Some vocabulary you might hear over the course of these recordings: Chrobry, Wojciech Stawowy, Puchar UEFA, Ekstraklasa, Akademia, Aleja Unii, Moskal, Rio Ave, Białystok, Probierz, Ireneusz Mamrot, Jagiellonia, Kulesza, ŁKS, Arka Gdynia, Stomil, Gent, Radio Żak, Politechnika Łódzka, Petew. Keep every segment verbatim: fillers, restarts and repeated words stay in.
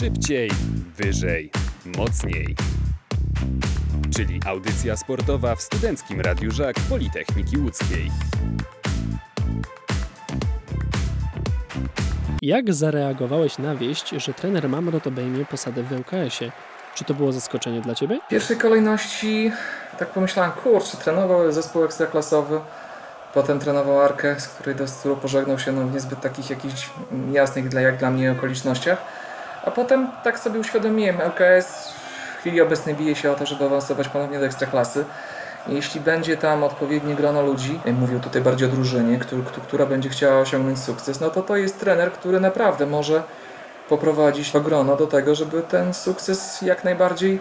Szybciej, wyżej, mocniej. Czyli audycja sportowa w Studenckim Radiu Żak Politechniki Łódzkiej. Jak zareagowałeś na wieść, że trener Mamrot obejmie posadę w ŁKS-ie? Czy to było zaskoczenie dla Ciebie? W pierwszej kolejności tak pomyślałem, kurczę, trenował zespół ekstraklasowy, potem trenował Arkę, z której do stylu pożegnał się no, w niezbyt takich jakichś jasnych dla, jak dla mnie okolicznościach. A potem tak sobie uświadomiłem, ŁKS w chwili obecnej bije się o to, żeby awansować ponownie do Ekstraklasy. Jeśli będzie tam odpowiednie grono ludzi, mówię tutaj bardziej o drużynie, która, która będzie chciała osiągnąć sukces, no to to jest trener, który naprawdę może poprowadzić to grono do tego, żeby ten sukces jak najbardziej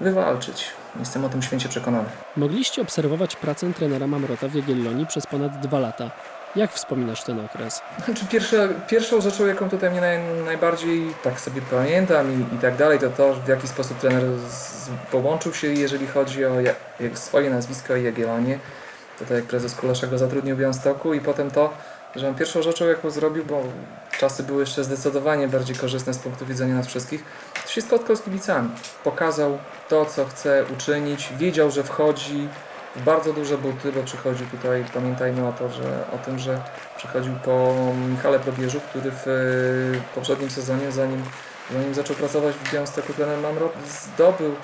wywalczyć. Jestem o tym święcie przekonany. Mogliście obserwować pracę trenera Mamrota w Jagiellonii przez ponad dwa lata. Jak wspominasz ten okres? Znaczy, pierwsza, pierwszą rzeczą, jaką tutaj mnie naj, najbardziej tak sobie pamiętam i, i tak dalej, to to, w jaki sposób trener z, połączył się, jeżeli chodzi o jak, swoje nazwisko i Jagiellonię. To tak jak prezes Kulesza go zatrudnił w Białymstoku i potem to, że pierwszą rzeczą, jaką zrobił, bo czasy były jeszcze zdecydowanie bardziej korzystne z punktu widzenia nas wszystkich, to się spotkał z kibicami. Pokazał to, co chce uczynić, wiedział, że wchodzi w bardzo duże buty, bo przychodził tutaj, pamiętajmy o, to, że, o tym, że przychodził po Michale Probierzu, który w y, poprzednim sezonie, zanim, zanim zaczął pracować w Białymstoku trener Mamrot, zdobył,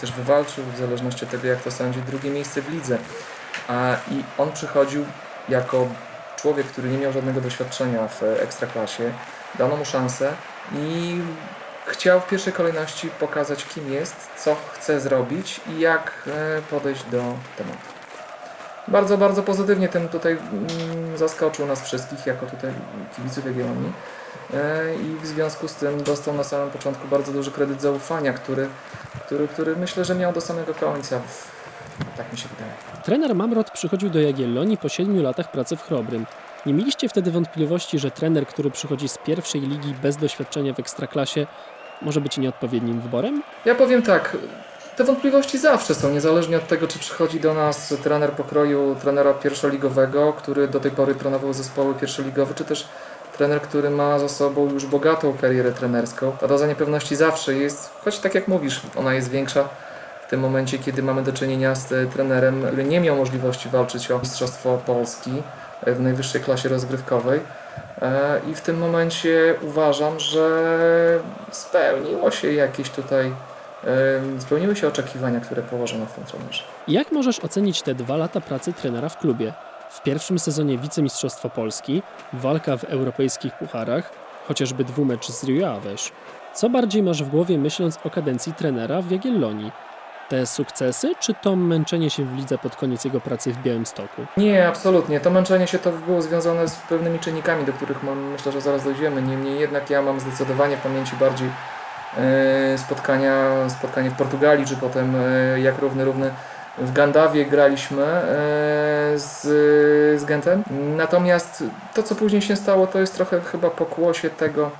też wywalczył, w zależności od tego, jak to sądzi, drugie miejsce w lidze. A, I on przychodził jako człowiek, który nie miał żadnego doświadczenia w Ekstraklasie, dano mu szansę i chciał w pierwszej kolejności pokazać, kim jest, co chce zrobić i jak podejść do tematu. Bardzo, bardzo pozytywnie tym tutaj zaskoczył nas wszystkich, jako tutaj kibiców Jagiellonii. I w związku z tym dostał na samym początku bardzo duży kredyt zaufania, który, który, który myślę, że miał do samego końca. Tak mi się wydaje. Trener Mamrot przychodził do Jagiellonii po siedmiu latach pracy w Chrobrym. Nie mieliście wtedy wątpliwości, że trener, który przychodzi z pierwszej ligi bez doświadczenia w Ekstraklasie, może być nieodpowiednim wyborem? Ja powiem tak, te wątpliwości zawsze są, niezależnie od tego, czy przychodzi do nas trener pokroju trenera pierwszoligowego, który do tej pory trenował zespoły pierwszoligowe, czy też trener, który ma za sobą już bogatą karierę trenerską. Ta doza niepewności zawsze jest, choć tak jak mówisz, ona jest większa w tym momencie, kiedy mamy do czynienia z trenerem, który nie miał możliwości walczyć o Mistrzostwo Polski w najwyższej klasie rozgrywkowej i w tym momencie uważam, że spełniło się jakieś tutaj, spełniły się oczekiwania, które położono w tym trenerze. Jak możesz ocenić te dwa lata pracy trenera w klubie? W pierwszym sezonie wicemistrzostwo Polski, walka w europejskich pucharach, chociażby dwumecz z Rio Ave. Co bardziej masz w głowie, myśląc o kadencji trenera w Jagiellonii? Te sukcesy, czy to męczenie się w lidze pod koniec jego pracy w Białymstoku? Nie, absolutnie. To męczenie się to było związane z pewnymi czynnikami, do których mam, myślę, że zaraz dojdziemy. Niemniej jednak ja mam zdecydowanie w pamięci bardziej y, spotkania, spotkanie w Portugalii, czy potem y, jak równy równy w Gandawie graliśmy y, z, y, z Gentem. Natomiast to, co później się stało, to jest trochę chyba pokłosie tego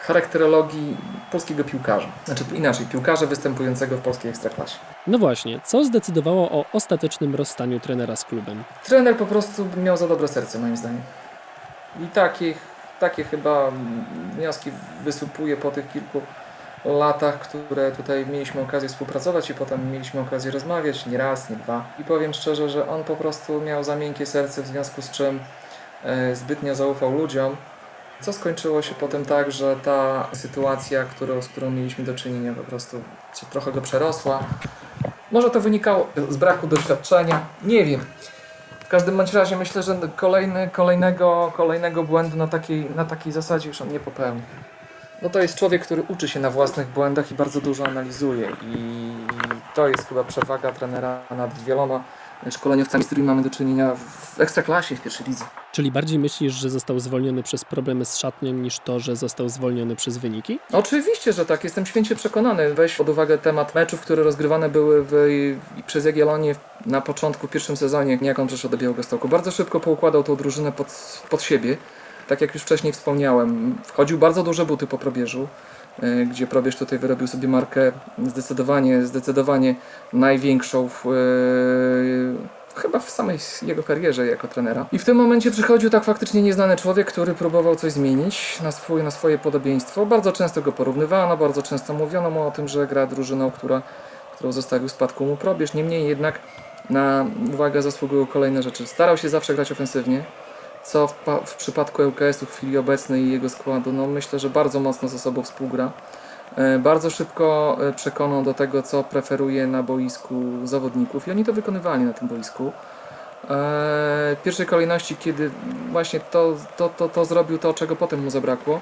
charakterologii polskiego piłkarza. Znaczy inaczej, piłkarza występującego w polskiej ekstraklasie. No właśnie, co zdecydowało o ostatecznym rozstaniu trenera z klubem? Trener po prostu miał za dobre serce, moim zdaniem. I takie, takie chyba wnioski wysupuje po tych kilku latach, które tutaj mieliśmy okazję współpracować i potem mieliśmy okazję rozmawiać, nie raz, nie dwa. I powiem szczerze, że on po prostu miał za miękkie serce, w związku z czym e, zbytnio zaufał ludziom, co skończyło się potem tak, że ta sytuacja, którą, z którą mieliśmy do czynienia, po prostu się trochę go przerosła. Może to wynikało z braku doświadczenia, nie wiem. W każdym bądź razie myślę, że kolejny, kolejnego, kolejnego błędu na takiej, na takiej zasadzie już on nie popełni. No to jest człowiek, który uczy się na własnych błędach i bardzo dużo analizuje. I to jest chyba przewaga trenera nad wieloma szkoleniowcami, z którymi mamy do czynienia w ekstraklasie, w pierwszej lidze. Czyli bardziej myślisz, że został zwolniony przez problemy z szatnią, niż to, że został zwolniony przez wyniki? Oczywiście, że tak. Jestem święcie przekonany. Weź pod uwagę temat meczów, które rozgrywane były w, przez Jagiellonię na początku, w pierwszym sezonie, jak on przyszedł do Białegostoku. Bardzo szybko poukładał tą drużynę pod, pod siebie. Tak jak już wcześniej wspomniałem, wchodził bardzo duże buty po Probierzu, gdzie Probierz tutaj wyrobił sobie markę zdecydowanie, zdecydowanie największą w, chyba w samej jego karierze jako trenera. I w tym momencie przychodził tak faktycznie nieznany człowiek, który próbował coś zmienić na, swój, na swoje podobieństwo. Bardzo często go porównywano, bardzo często mówiono mu o tym, że gra drużyną, która, którą zostawił w spadku mu Probierz. Niemniej jednak na uwagę zasługują kolejne rzeczy. Starał się zawsze grać ofensywnie, co w, w przypadku ŁKS-u w chwili obecnej i jego składu, no myślę, że bardzo mocno ze sobą współgra. Bardzo szybko przekonał do tego, co preferuje na boisku zawodników i oni to wykonywali na tym boisku. W pierwszej kolejności, kiedy właśnie to, to, to, to zrobił to, czego potem mu zabrakło,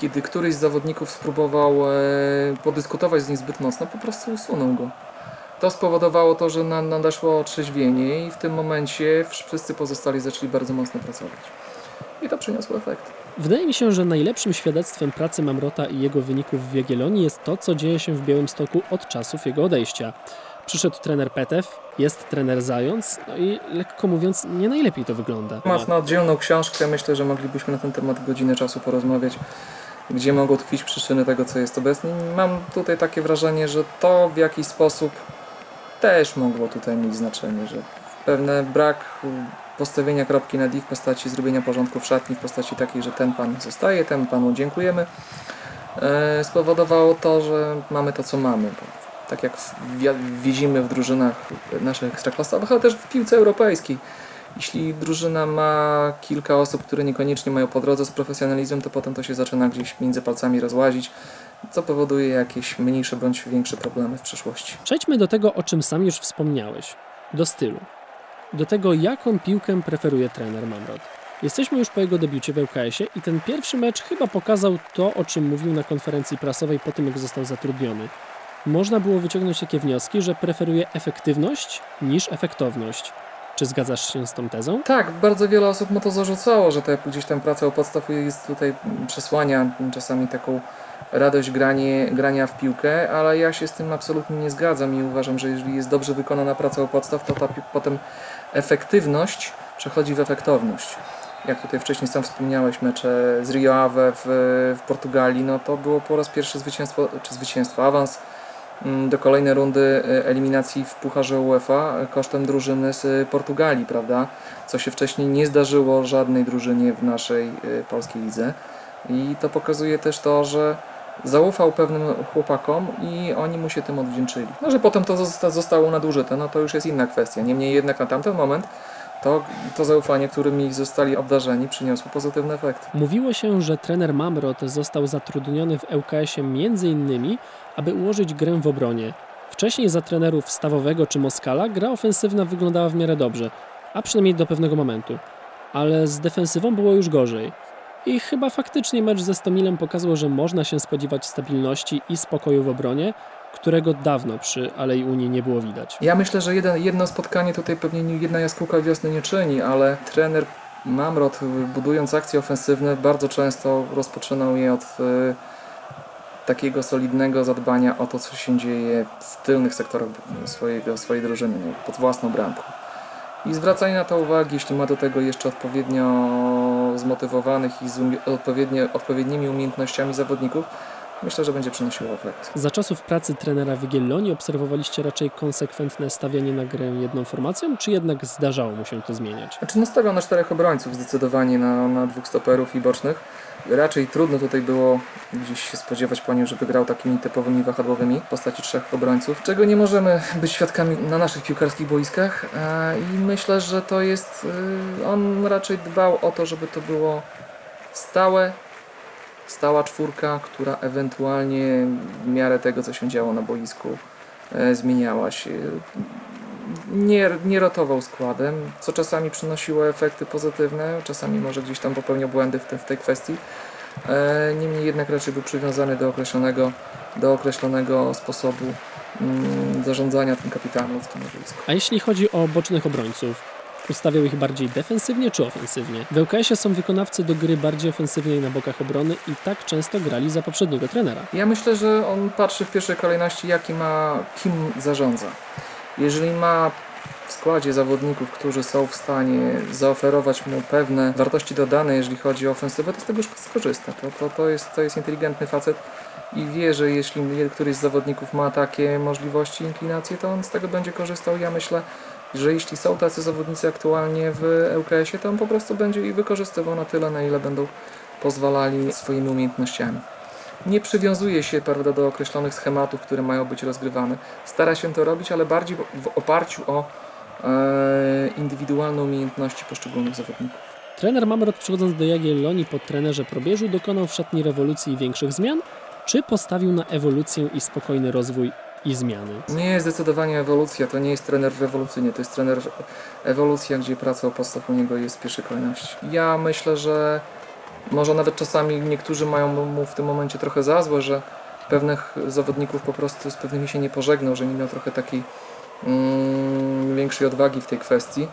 kiedy któryś z zawodników spróbował podyskutować z nim zbyt mocno, po prostu usunął go. To spowodowało to, że nadeszło otrzeźwienie i w tym momencie wszyscy pozostali zaczęli bardzo mocno pracować. I to przyniosło efekt. Wydaje mi się, że najlepszym świadectwem pracy Mamrota i jego wyników w Jagiellonii jest to, co dzieje się w Białymstoku od czasów jego odejścia. Przyszedł trener Petew, jest trener Zając, no i lekko mówiąc nie najlepiej to wygląda. Temat na oddzielną książkę, myślę, że moglibyśmy na ten temat godzinę czasu porozmawiać, gdzie mogą tkwić przyczyny tego, co jest obecnie. Mam tutaj takie wrażenie, że to w jakiś sposób też mogło tutaj mieć znaczenie, że pewne brak postawienia kropki nad i w postaci zrobienia porządku w szatni, w postaci takiej, że ten pan zostaje, ten panu dziękujemy, yy, spowodowało to, że mamy to, co mamy. Bo tak jak w, widzimy w drużynach naszych ekstraklasowych, ale też w piłce europejskiej. Jeśli drużyna ma kilka osób, które niekoniecznie mają po drodze z profesjonalizmem, to potem to się zaczyna gdzieś między palcami rozłazić, co powoduje jakieś mniejsze bądź większe problemy w przyszłości. Przejdźmy do tego, o czym sam już wspomniałeś. Do stylu. Do tego, jaką piłkę preferuje trener Mamrot. Jesteśmy już po jego debiucie w ŁKS-ie i ten pierwszy mecz chyba pokazał to, o czym mówił na konferencji prasowej po tym, jak został zatrudniony. Można było wyciągnąć takie wnioski, że preferuje efektywność niż efektowność. Czy zgadzasz się z tą tezą? Tak, bardzo wiele osób mu to zarzucało, że to gdzieś tam praca u podstaw jest tutaj, przesłania czasami taką radość granie, grania w piłkę, ale ja się z tym absolutnie nie zgadzam i uważam, że jeżeli jest dobrze wykonana praca u podstaw, to ta potem efektywność przechodzi w efektowność. Jak tutaj wcześniej sam wspomniałeś, mecze z Rio Ave w, w Portugalii, no to było po raz pierwszy zwycięstwo, czy zwycięstwo, awans do kolejnej rundy eliminacji w Pucharze UEFA kosztem drużyny z Portugalii, prawda? Co się wcześniej nie zdarzyło żadnej drużynie w naszej polskiej lidze. I to pokazuje też to, że zaufał pewnym chłopakom i oni mu się tym odwdzięczyli. No, że potem to zostało nadużyte, no to już jest inna kwestia. Niemniej jednak na tamten moment to, to zaufanie, którymi zostali obdarzeni, przyniosło pozytywny efekt. Mówiło się, że trener Mamrot został zatrudniony w ŁKS-ie między innymi, aby ułożyć grę w obronie. Wcześniej za trenerów Stawowego czy Moskala gra ofensywna wyglądała w miarę dobrze, a przynajmniej do pewnego momentu. Ale z defensywą było już gorzej. I chyba faktycznie mecz ze Stomilem pokazał, że można się spodziewać stabilności i spokoju w obronie, którego dawno przy Alei Unii nie było widać. Ja myślę, że jeden, jedno spotkanie tutaj pewnie jedna jaskółka wiosny nie czyni, ale trener Mamrot, budując akcje ofensywne, bardzo często rozpoczynał je od y, takiego solidnego zadbania o to, co się dzieje w tylnych sektorach swojego, swojej drużyny, pod własną bramką. I zwracaj na to uwagi, jeśli ma do tego jeszcze odpowiednio zmotywowanych i z odpowiednie, odpowiednimi umiejętnościami zawodników, myślę, że będzie przynosiło efekt. Za czasów pracy trenera w Jagiellonii obserwowaliście raczej konsekwentne stawianie na grę jedną formacją, czy jednak zdarzało mu się to zmieniać? Znaczy, no stawiał na czterech obrońców, zdecydowanie na, na dwóch stoperów i bocznych. Raczej trudno tutaj było gdzieś się spodziewać po nim, żeby grał takimi typowymi wahadłowymi w postaci trzech obrońców, czego nie możemy być świadkami na naszych piłkarskich boiskach i myślę, że to jest... On raczej dbał o to, żeby to było stałe, stała czwórka, która ewentualnie w miarę tego, co się działo na boisku, zmieniała się. Nie, nie rotował składem, co czasami przynosiło efekty pozytywne, czasami może gdzieś tam popełniał błędy w, te, w tej kwestii. E, niemniej jednak raczej był przywiązany do określonego, do określonego sposobu mm, zarządzania tym kapitałem ludzkim na boisku. A jeśli chodzi o bocznych obrońców, ustawiał ich bardziej defensywnie czy ofensywnie? W ŁKS-ie są wykonawcy do gry bardziej ofensywnej na bokach obrony i tak często grali za poprzedniego trenera. Ja myślę, że on patrzy w pierwszej kolejności, jaki ma, kim zarządza. Jeżeli ma w składzie zawodników, którzy są w stanie zaoferować mu pewne wartości dodane, jeżeli chodzi o ofensywę, to z tego już skorzysta. To, to, to, jest, to jest inteligentny facet i wie, że jeśli któryś z zawodników ma takie możliwości, inklinacje, to on z tego będzie korzystał. Ja myślę, że jeśli są tacy zawodnicy aktualnie w ŁKS-ie, to on po prostu będzie ich wykorzystywał na tyle, na ile będą pozwalali swoimi umiejętnościami. Nie przywiązuje się, prawda, do określonych schematów, które mają być rozgrywane. Stara się to robić, ale bardziej w oparciu o e, indywidualne umiejętności poszczególnych zawodników. Trener Mamrot, przychodząc do Jagiellonii po trenerze Probierzu, dokonał w szatni rewolucji i większych zmian, czy postawił na ewolucję i spokojny rozwój i zmiany? Nie, zdecydowanie ewolucja. To nie jest trener rewolucyjny, to jest trener ewolucja, gdzie praca o podstaw u niego jest w pierwszej kolejności. Ja myślę, że może nawet czasami niektórzy mają mu w tym momencie trochę za złe, że pewnych zawodników po prostu z pewnymi się nie pożegnał, że nie miał trochę takiej mm, większej odwagi w tej kwestii,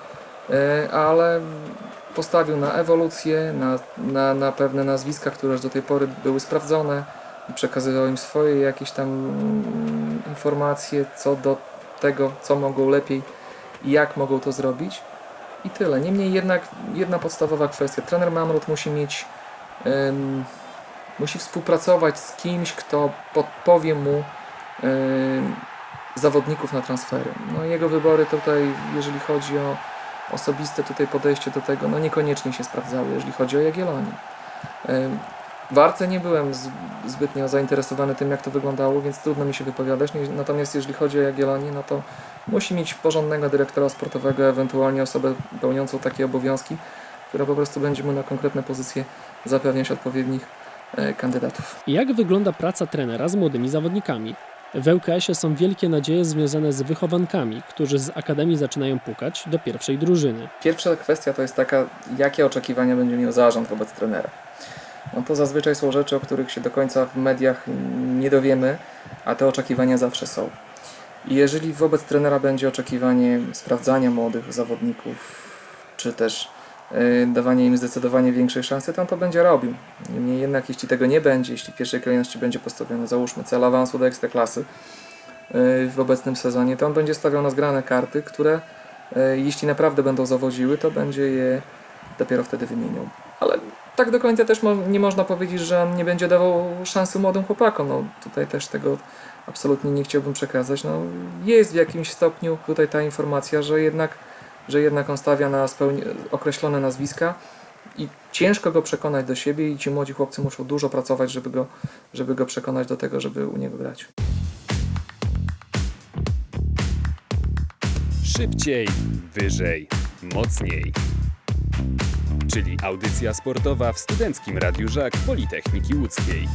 yy, ale postawił na ewolucję, na, na, na pewne nazwiska, które już do tej pory były sprawdzone, przekazywał im swoje jakieś tam mm, informacje co do tego, co mogą lepiej i jak mogą to zrobić. I tyle. Niemniej jednak jedna podstawowa kwestia. Trener Mamrot musi mieć, ym, musi współpracować z kimś, kto podpowie mu ym, zawodników na transfery. No, jego wybory tutaj, jeżeli chodzi o osobiste tutaj podejście do tego, no niekoniecznie się sprawdzały, jeżeli chodzi o Jagiellonię. Ym, w Arce nie byłem z, zbytnio zainteresowany tym, jak to wyglądało, więc trudno mi się wypowiadać. Natomiast jeżeli chodzi o Jagiellonię, no to musi mieć porządnego dyrektora sportowego, ewentualnie osobę pełniącą takie obowiązki, która po prostu będzie mu na konkretne pozycje zapewniać odpowiednich e, kandydatów. Jak wygląda praca trenera z młodymi zawodnikami? W ŁKS-ie są wielkie nadzieje związane z wychowankami, którzy z Akademii zaczynają pukać do pierwszej drużyny. Pierwsza kwestia to jest taka, jakie oczekiwania będzie miał zarząd wobec trenera. No to zazwyczaj są rzeczy, o których się do końca w mediach nie dowiemy, a te oczekiwania zawsze są. I jeżeli wobec trenera będzie oczekiwanie sprawdzania młodych zawodników, czy też y, dawania im zdecydowanie większej szansy, to on to będzie robił. Niemniej jednak, jeśli tego nie będzie, jeśli w pierwszej kolejności będzie postawiony, załóżmy, cel awansu do Ekstraklasy y, w obecnym sezonie, to on będzie stawiał na zgrane karty, które y, jeśli naprawdę będą zawodziły, to będzie je dopiero wtedy wymieniał. Ale tak do końca też mo- nie można powiedzieć, że on nie będzie dawał szansy młodym chłopakom. No, tutaj też tego absolutnie nie chciałbym przekazać. No, jest w jakimś stopniu tutaj ta informacja, że jednak, że jednak on stawia na spełni- określone nazwiska i ciężko go przekonać do siebie i ci młodzi chłopcy muszą dużo pracować, żeby go, żeby go przekonać do tego, żeby u niego grać. Szybciej, wyżej, mocniej. Czyli audycja sportowa w Studenckim Radiu Żak Politechniki Łódzkiej.